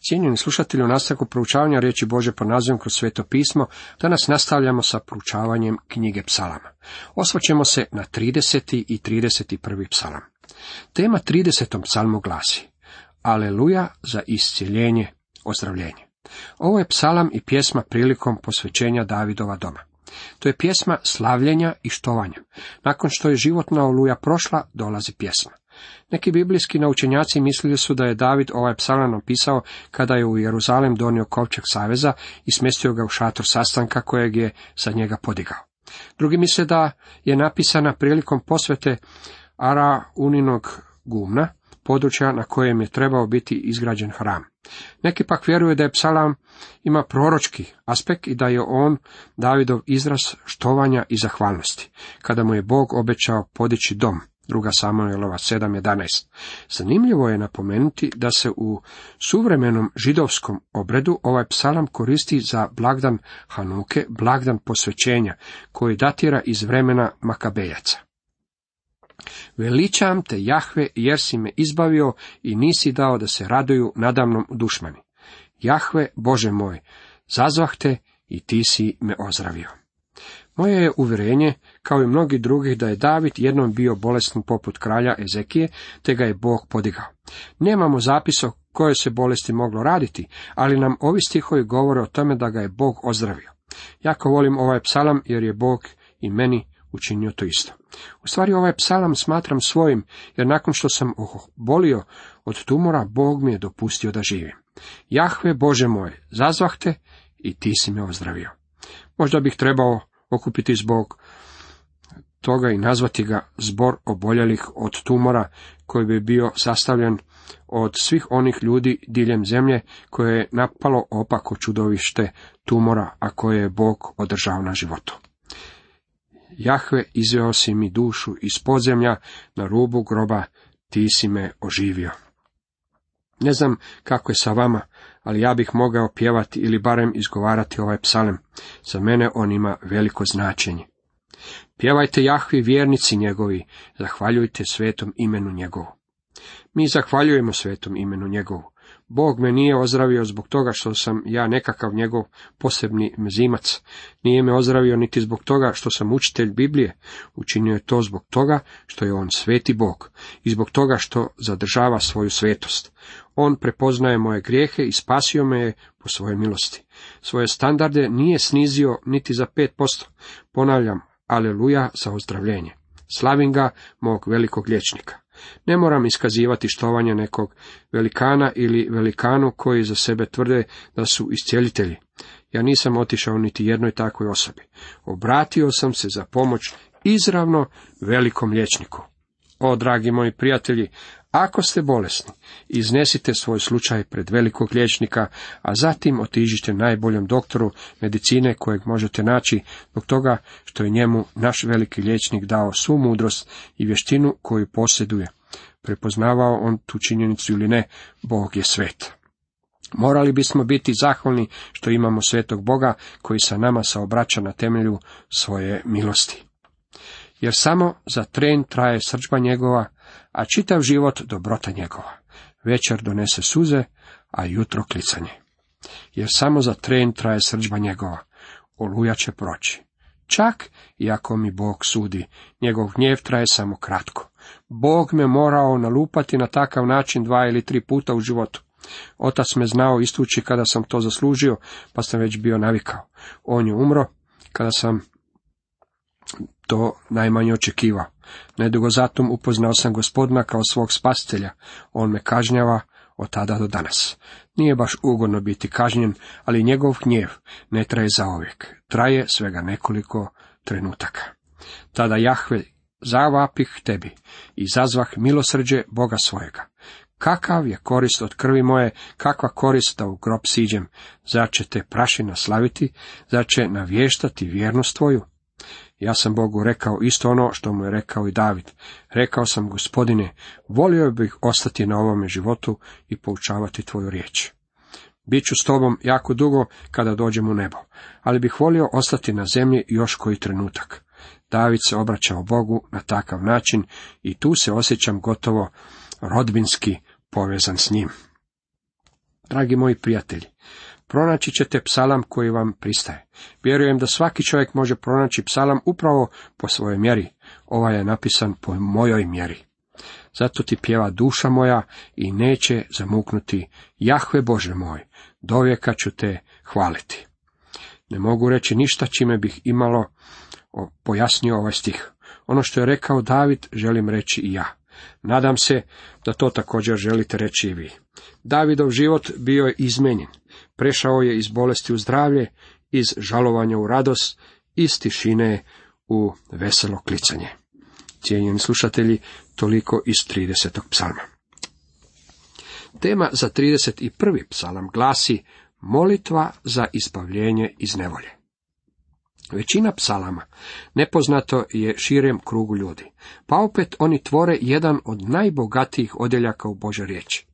Cijenjeni slušatelji, u nastavku proučavanja riječi Božje pod nazivom kroz Sveto pismo, danas nastavljamo sa proučavanjem knjige psalama. Osvrćemo se na 30. i 31. psalam. Tema 30. psalmu glasi: Aleluja za iscjeljenje, ozdravljenje. Ovo je psalam i pjesma prilikom posvećenja Davidova doma. To je pjesma slavljenja i štovanja. Nakon što je životna oluja prošla, dolazi pjesma. Neki biblijski naučenjaci mislili su da je David ovaj psalam napisao kada je u Jeruzalem donio Kovčeg saveza i smjestio ga u šator sastanka kojeg je za njega podigao. Drugi misle da je napisana prilikom posvete Arauninog gumna, područja na kojem je trebao biti izgrađen hram. Neki pak vjeruju da je psalam ima proročki aspekt i da je on Davidov izraz štovanja i zahvalnosti, kada mu je Bog obećao podići dom. 2. Samuelova 7.11. Zanimljivo je napomenuti da se u suvremenom židovskom obredu ovaj psalam koristi za blagdan Hanuke, blagdan posvećenja, koji datira iz vremena Makabejaca. Veličam te, Jahve, jer si me izbavio i nisi dao da se raduju nadamnom dušmani. Jahve, Bože moj, zazvah te i ti si me ozdravio. Moje je uvjerenje, kao i mnogi drugih, da je David jednom bio bolestan poput kralja Ezekije, te ga je Bog podigao. Nemamo zapisa o kojoj se bolesti moglo raditi, ali nam ovi stihovi govore o tome da ga je Bog ozdravio. Jako volim ovaj psalam jer je Bog i meni učinio to isto. U stvari ovaj psalam smatram svojim, jer nakon što sam obolio od tumora, Bog mi je dopustio da živim. Jahve, Bože moj, zazvah te i ti si me ozdravio. Možda bih trebao okupiti zbog toga i nazvati ga zbor oboljelih od tumora, koji bi bio sastavljen od svih onih ljudi diljem zemlje koje je napalo opako čudovište tumora, a koje je Bog održao na životu. Jahve, izveo si mi dušu iz podzemlja, na rubu groba ti si me oživio. Ne znam kako je sa vama, ali ja bih mogao pjevati ili barem izgovarati ovaj psalem. Za mene on ima veliko značenje. Pjevajte Jahvi, vjernici njegovi, zahvaljujte svetom imenu njegovu. Mi zahvaljujemo svetom imenu njegovu. Bog me nije ozdravio zbog toga što sam ja nekakav njegov posebni mezimac. Nije me ozdravio niti zbog toga što sam učitelj Biblije. Učinio je to zbog toga što je on sveti Bog i zbog toga što zadržava svoju svetost. On prepoznaje moje grijehe i spasio me je po svojoj milosti. Svoje standarde nije snizio niti za 5%. Ponavljam, aleluja za ozdravljenje. Slavim ga, mog velikog liječnika. Ne moram iskazivati štovanje nekog velikana ili velikanu koji za sebe tvrde da su iscjelitelji. Ja nisam otišao niti jednoj takvoj osobi. Obratio sam se za pomoć izravno velikom liječniku. O, dragi moji prijatelji, ako ste bolesni, iznesite svoj slučaj pred velikog liječnika, a zatim otiđite najboljem doktoru medicine kojeg možete naći, zbog toga što je njemu naš veliki liječnik dao svu mudrost i vještinu koju posjeduje. Prepoznavao on tu činjenicu ili ne, Bog je svet. Morali bismo biti zahvalni što imamo svetog Boga koji sa nama saobraća na temelju svoje milosti. Jer samo za tren traje srdžba njegova, a čitav život dobrota njegova. Večer donese suze, a jutro klicanje. Jer samo za tren traje srdžba njegova, oluja će proći. Čak i ako mi Bog sudi, njegov gnjev traje samo kratko. Bog me morao nalupati na takav način 2 ili 3 puta u životu. Otac me znao istući kada sam to zaslužio, pa sam već bio navikao. On je umro kada sam to najmanje očekivao. Nedugo zatim upoznao sam Gospodina kao svog spasitelja. On me kažnjava od tada do danas. Nije baš ugodno biti kažnjen, ali njegov gnjev ne traje zauvijek. Traje svega nekoliko trenutaka. Tada Jahve, zavapih tebi i zazvah milosrđe Boga svojega. Kakav je korist od krvi moje, kakva korist da u grob siđem? Zar će te prašina slaviti, zar će navještati vjernost tvoju? Ja sam Bogu rekao isto ono što mu je rekao i David. Rekao sam: Gospodine, volio bih ostati na ovome životu i poučavati tvoju riječ. Biću s tobom jako dugo kada dođem u nebo, ali bih volio ostati na zemlji još koji trenutak. David se obraćao Bogu na takav način i tu se osjećam gotovo rodbinski povezan s njim. Dragi moji prijatelji, pronaći ćete psalam koji vam pristaje. Vjerujem da svaki čovjek može pronaći psalam upravo po svojoj mjeri. Ovaj je napisan po mojoj mjeri. Zato ti pjeva duša moja i neće zamuknuti. Jahve Bože moj, dovijeka ću te hvaliti. Ne mogu reći ništa čime bih imalo pojasnio ovaj stih. Ono što je rekao David, želim reći i ja. Nadam se da to također želite reći i vi. Davidov život bio je izmenjen. Prešao je iz bolesti u zdravlje, iz žalovanja u radost, iz tišine u veselo klicanje. Cijenjeni slušatelji, toliko iz 30. psalma. Tema za 31. psalam glasi molitva za izbavljenje iz nevolje. Većina psalama nepoznato je širem krugu ljudi, pa opet oni tvore jedan od najbogatijih odjeljaka u Božoj riječi.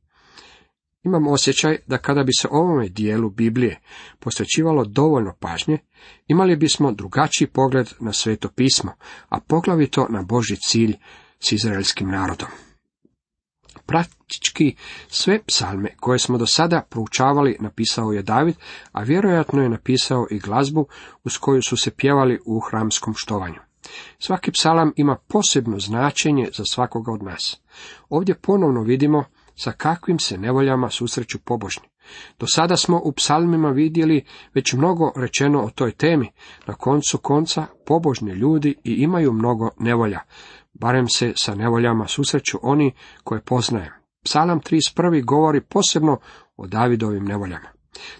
Imam osjećaj da kada bi se ovome dijelu Biblije posvećivalo dovoljno pažnje, imali bismo drugačiji pogled na Sveto pismo, a poglavito na Božji cilj s izraelskim narodom. Praktički sve psalme koje smo do sada proučavali napisao je David, a vjerojatno je napisao i glazbu uz koju su se pjevali u hramskom štovanju. Svaki psalam ima posebno značenje za svakoga od nas. Ovdje ponovno vidimo sa kakvim se nevoljama susreću pobožni. Do sada smo u psalmima vidjeli već mnogo rečeno o toj temi. Na koncu konca pobožni ljudi i imaju mnogo nevolja. Barem se sa nevoljama susreću oni koje poznajem. Psalam 31. govori posebno o Davidovim nevoljama.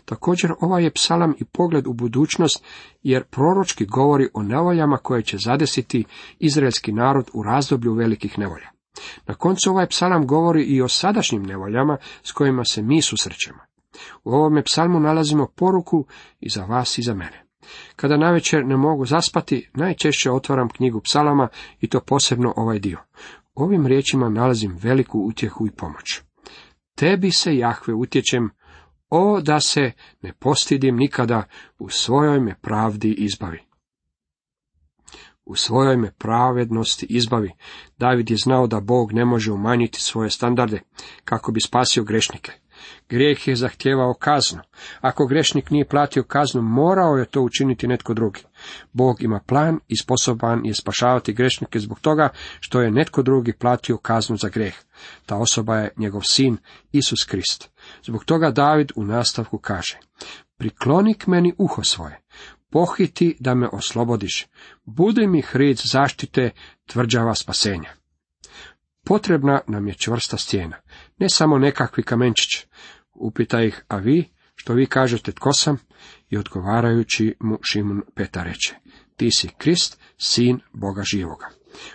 Također ovaj je psalam i pogled u budućnost, jer proročki govori o nevoljama koje će zadesiti izraelski narod u razdoblju velikih nevolja. Na koncu ovaj psalam govori i o sadašnjim nevoljama s kojima se mi susrećemo. U ovome psalmu nalazimo poruku i za vas i za mene. Kada navečer ne mogu zaspati, najčešće otvaram knjigu psalama i to posebno ovaj dio. U ovim riječima nalazim veliku utjehu i pomoć. Tebi se, Jahve, utječem, o da se ne postidim nikada, u svojoj me pravdi izbavi. U svojoj me pravednosti izbavi. David je znao da Bog ne može umanjiti svoje standarde kako bi spasio grešnike. Grijeh je zahtijevao kaznu. Ako grešnik nije platio kaznu, morao je to učiniti netko drugi. Bog ima plan i sposoban je spašavati grešnike zbog toga što je netko drugi platio kaznu za grijeh. Ta osoba je njegov sin, Isus Krist. Zbog toga David u nastavku kaže: prikloni k meni uho svoje, pohiti da me oslobodiš, budi mi hrid zaštite, tvrđava spasenja. Potrebna nam je čvrsta stijena, ne samo nekakvi kamenčić. Upita ih: a vi, što vi kažete, tko sam? I odgovarajući mu Šimun Petar reče: ti si Krist, sin Boga živoga.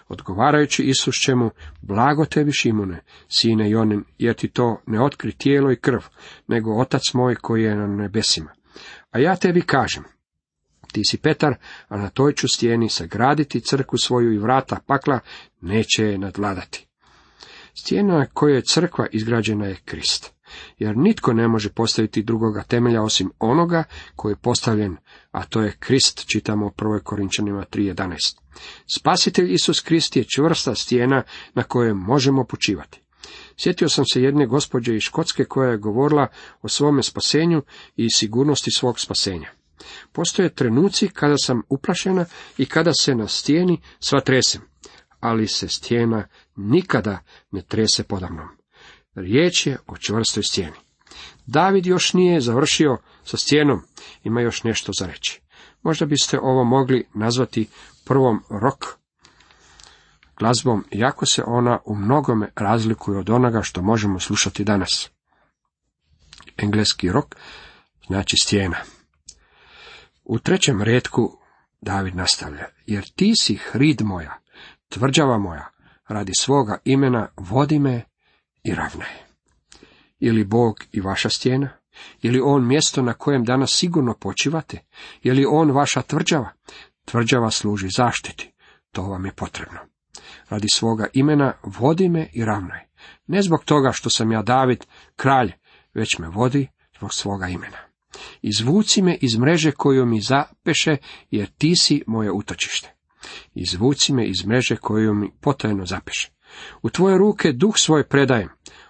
Odgovarajući Isus će mu: blago tebi, Šimune, sine Jonin, jer ti to ne otkri tijelo i krv, nego Otac moj koji je na nebesima. A ja tebi kažem, ti si Petar, a na toj ću stijeni sagraditi crkvu svoju i vrata pakla neće je nadvladati. Stijena na kojoj je crkva izgrađena je Krist, jer nitko ne može postaviti drugoga temelja osim onoga koji je postavljen, a to je Krist, čitamo u 1. Korinčanima 3.11. Spasitelj Isus Krist je čvrsta stijena na kojoj možemo počivati. Sjetio sam se jedne gospođe iz Škotske koja je govorila o svome spasenju i sigurnosti svog spasenja. Postoje trenuci kada sam uplašena i kada se na stijeni sva tresem, ali se stijena nikada ne trese podamnom. Riječ je o čvrstoj stijeni. David još nije završio sa stijenom, ima još nešto za reći. Možda biste ovo mogli nazvati prvom rock glazbom, iako se ona u mnogome razlikuje od onoga što možemo slušati danas. Engleski rock znači stijena. U trećem retku David nastavlja: jer ti si hrid moja, tvrđava moja, radi svoga imena vodi me i ravnaj. Je li Bog i vaša stijena? Je li On mjesto na kojem danas sigurno počivate? Je li On vaša tvrđava? Tvrđava služi zaštiti. To vam je potrebno. Radi svoga imena vodi me i ravnaj. Ne zbog toga što sam ja David, kralj, već me vodi zbog svoga imena. Izvuci me iz mreže koju mi zapeše, jer ti si moje utočište. Izvuci me iz mreže koju mi potajno zapeše. U tvoje ruke duh svoj predajem.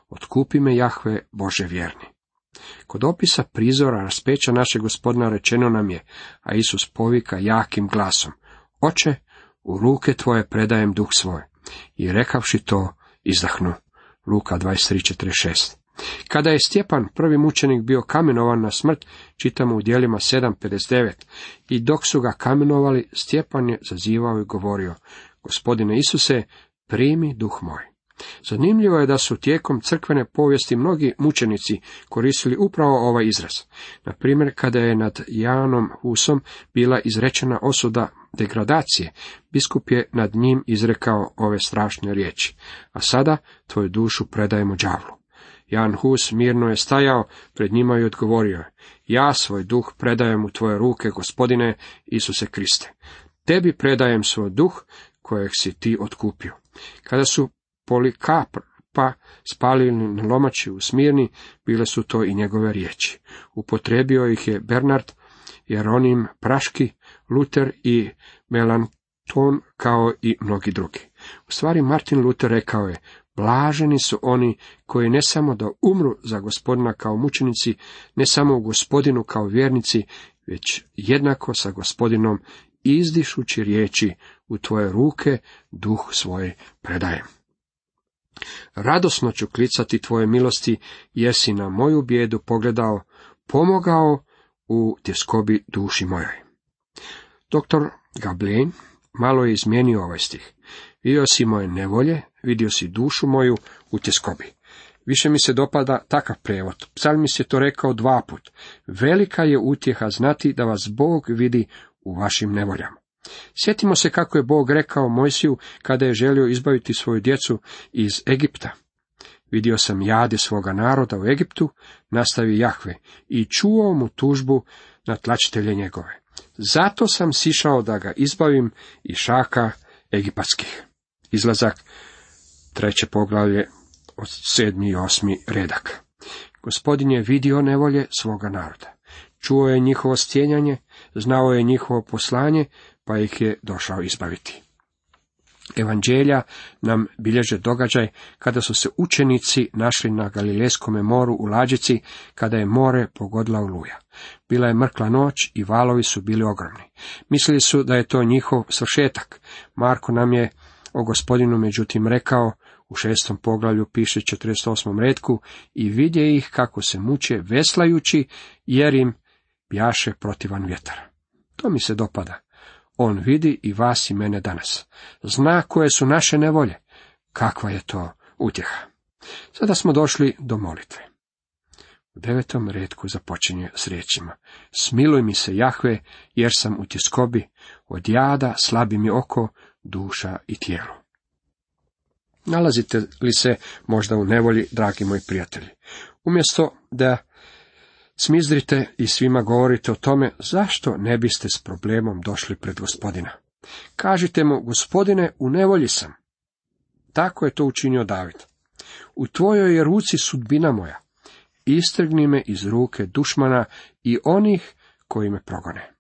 Otkupi me, Jahve, Bože vjerni. Kod opisa prizora raspeća našeg Gospodina rečeno nam je, a Isus povika jakim glasom, Oče, u ruke tvoje predajem duh svoj. I rekavši to, izdahnu. Luka 23:46. Kada je Stjepan, prvi mučenik, bio kamenovan na smrt, čitamo u Djelima 7:59, i dok su ga kamenovali, Stjepan je zazivao i govorio, Gospodine Isuse, primi duh moj. Zanimljivo je da su tijekom crkvene povijesti mnogi mučenici koristili upravo ovaj izraz. Na primjer, kada je nad Janom Husom bila izrečena osuda degradacije, biskup je nad njim izrekao ove strašne riječi. A sada tvoju dušu predajemo đavlu. Jan Hus mirno je stajao pred njima i odgovorio, ja svoj duh predajem u tvoje ruke, Gospodine Isuse Kriste. Tebi predajem svoj duh kojeg si ti otkupio. Kada su Polikarpa spalili na lomači u Smirni, bile su to i njegove riječi. Upotrijebio ih je Bernard, Jeronim Praški, Luther i Melanton, kao i mnogi drugi. U stvari, Martin Luther rekao je, blaženi su oni koji ne samo da umru za Gospodina kao mučenici, ne samo u Gospodinu kao vjernici, već jednako sa Gospodinom, izdišući riječi, u tvoje ruke duh svoj predajem. Radosno ću klicati tvoje milosti, jer si na moju bijedu pogledao, pomogao u tjeskobi duši mojoj. Doktor Gablin malo je izmijenio ovaj stih. Vidio si moje nevolje, vidio si dušu moju u tjeskobi. Više mi se dopada takav prevod. Psalmist je to rekao 2 puta. Velika je utjeha znati da vas Bog vidi u vašim nevoljama. Sjetimo se kako je Bog rekao Mojsiju kada je želio izbaviti svoju djecu iz Egipta. Vidio sam jade svoga naroda u Egiptu, nastavi Jahve, i čuo mu tužbu na tlačitelje njegove. Zato sam sišao da ga izbavim iz šaka egipatskih. Izlazak 3. poglavlje od 7. i 8. redak. Gospodin je vidio nevolje svoga naroda. Čuo je njihovo stjenjanje, znao je njihovo poslanje, pa ih je došao izbaviti. Evanđelja nam bilježe događaj kada su se učenici našli na Galilejskom moru u lađici, kada je more pogodila oluja. Bila je mrkla noć i valovi su bili ogromni. Mislili su da je to njihov svršetak. Marko nam je o Gospodinu međutim rekao, u 6. poglavlju piše 48. redku, i vidje ih kako se muče veslajući, jer im bjaše protivan vjetar. To mi se dopada. On vidi i vas i mene danas. Zna koje su naše nevolje. Kakva je to utjeha. Sada smo došli do molitve. U 9. redku započinje s riječima. Smiluj mi se, Jahve, jer sam u tjeskobi. Od jada slabi mi oko, duša i tijelo. Nalazite li se možda u nevolji, dragi moji prijatelji? Umjesto da smizrite i svima govorite o tome, zašto ne biste s problemom došli pred Gospodina? Kažite mu, Gospodine, u nevolji sam. Tako je to učinio David. U tvojoj je ruci sudbina moja. Istrgni me iz ruke dušmana i onih koji me progone.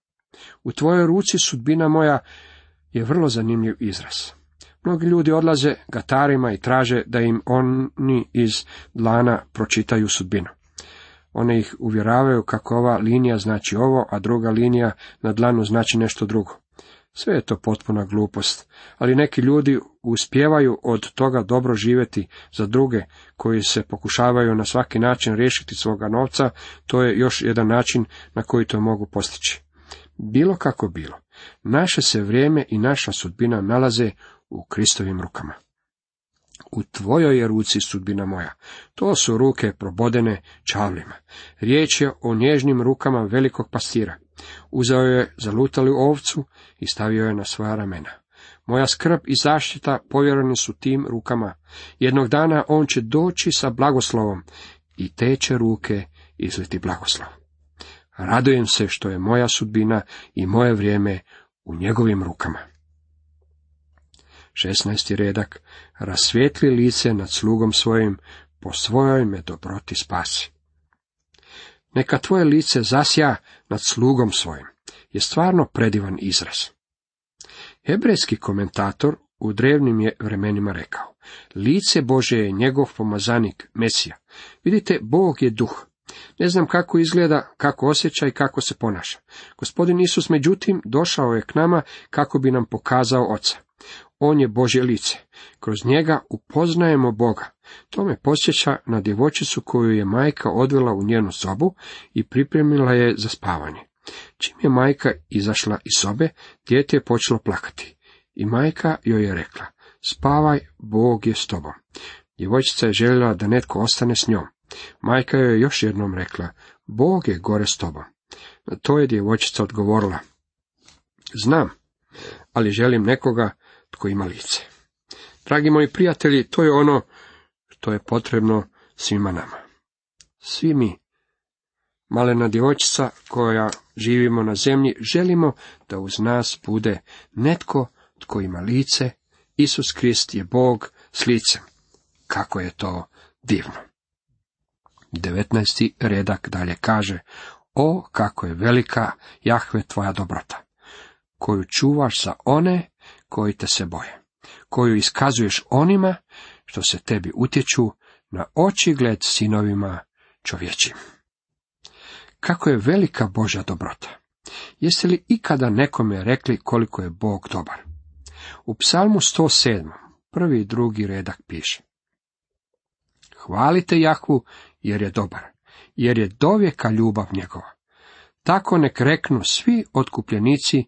U tvojoj ruci sudbina moja je vrlo zanimljiv izraz. Mnogi ljudi odlaze gatarima i traže da im oni iz dlana pročitaju sudbinu. One ih uvjeravaju kako ova linija znači ovo, a druga linija na dlanu znači nešto drugo. Sve je to potpuna glupost, ali neki ljudi uspijevaju od toga dobro živjeti. Za druge koji se pokušavaju na svaki način riješiti svoga novca, to je još jedan način na koji to mogu postići. Bilo kako bilo, naše se vrijeme i naša sudbina nalaze u Kristovim rukama. U tvojoj je ruci sudbina moja. To su ruke probodene čavlima. Riječ je o nježnim rukama velikog pastira. Uzeo je zalutalu ovcu i stavio je na svoja ramena. Moja skrb i zaštita povjereni su tim rukama. Jednog dana on će doći sa blagoslovom i te će ruke izliti blagoslov. Radujem se što je moja sudbina i moje vrijeme u njegovim rukama. 16. redak. Rasvijetli lice nad slugom svojim, po svojoj me dobroti spasi. Neka tvoje lice zasja nad slugom svojim je stvarno predivan izraz. Hebrejski komentator u drevnim je vremenima rekao, lice Božje je njegov pomazanik, Mesija. Vidite, Bog je duh. Ne znam kako izgleda, kako osjeća i kako se ponaša. Gospodin Isus, međutim, došao je k nama kako bi nam pokazao Oca. On je Božje lice. Kroz njega upoznajemo Boga. To me podsjeća na djevojčicu koju je majka odvela u njenu sobu i pripremila je za spavanje. Čim je majka izašla iz sobe, dijete je počelo plakati. I majka joj je rekla, spavaj, Bog je s tobom. Djevojčica je željela da netko ostane s njom. Majka joj je još jednom rekla, Bog je gore s tobom. Na to je djevojčica odgovorila, znam, ali želim nekoga tko ima lice. Dragi moji prijatelji, to je ono što je potrebno svima nama. Svi mi, malena djevojčica koja živimo na zemlji, želimo da uz nas bude netko tko ima lice. Isus Krist je Bog s licem. Kako je to divno. 19. redak dalje kaže, o, kako je velika, Jahve, tvoja dobrota, koju čuvaš za one koji te se boje, koju iskazuješ onima što se tebi utječu na očigled sinovima čovječim. Kako je velika Božja dobrota. Jeste li ikada nekome rekli koliko je Bog dobar? U psalmu 107, prvi i drugi redak piše, hvalite Jahvu, jer je dobar, jer je dovijeka ljubav njegova. Tako nek reknu svi otkupljenici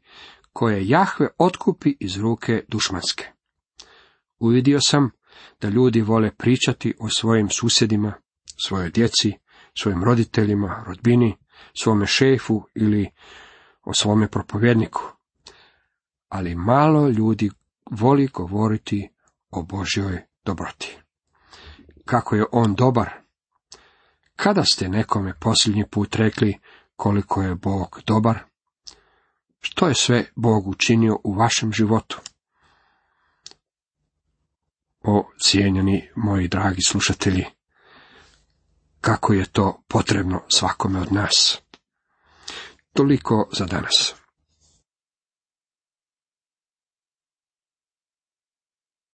koje Jahve otkupi iz ruke dušmanske. Uvidio sam da ljudi vole pričati o svojim susjedima, svojoj djeci, svojim roditeljima, rodbini, svome šefu ili o svome propovjedniku. Ali malo ljudi voli govoriti o Božjoj dobroti. Kako je on dobar? Kada ste nekome posljednji put rekli koliko je Bog dobar? Što je sve Bog učinio u vašem životu? O, cijenjeni moji dragi slušatelji, kako je to potrebno svakome od nas. Toliko za danas.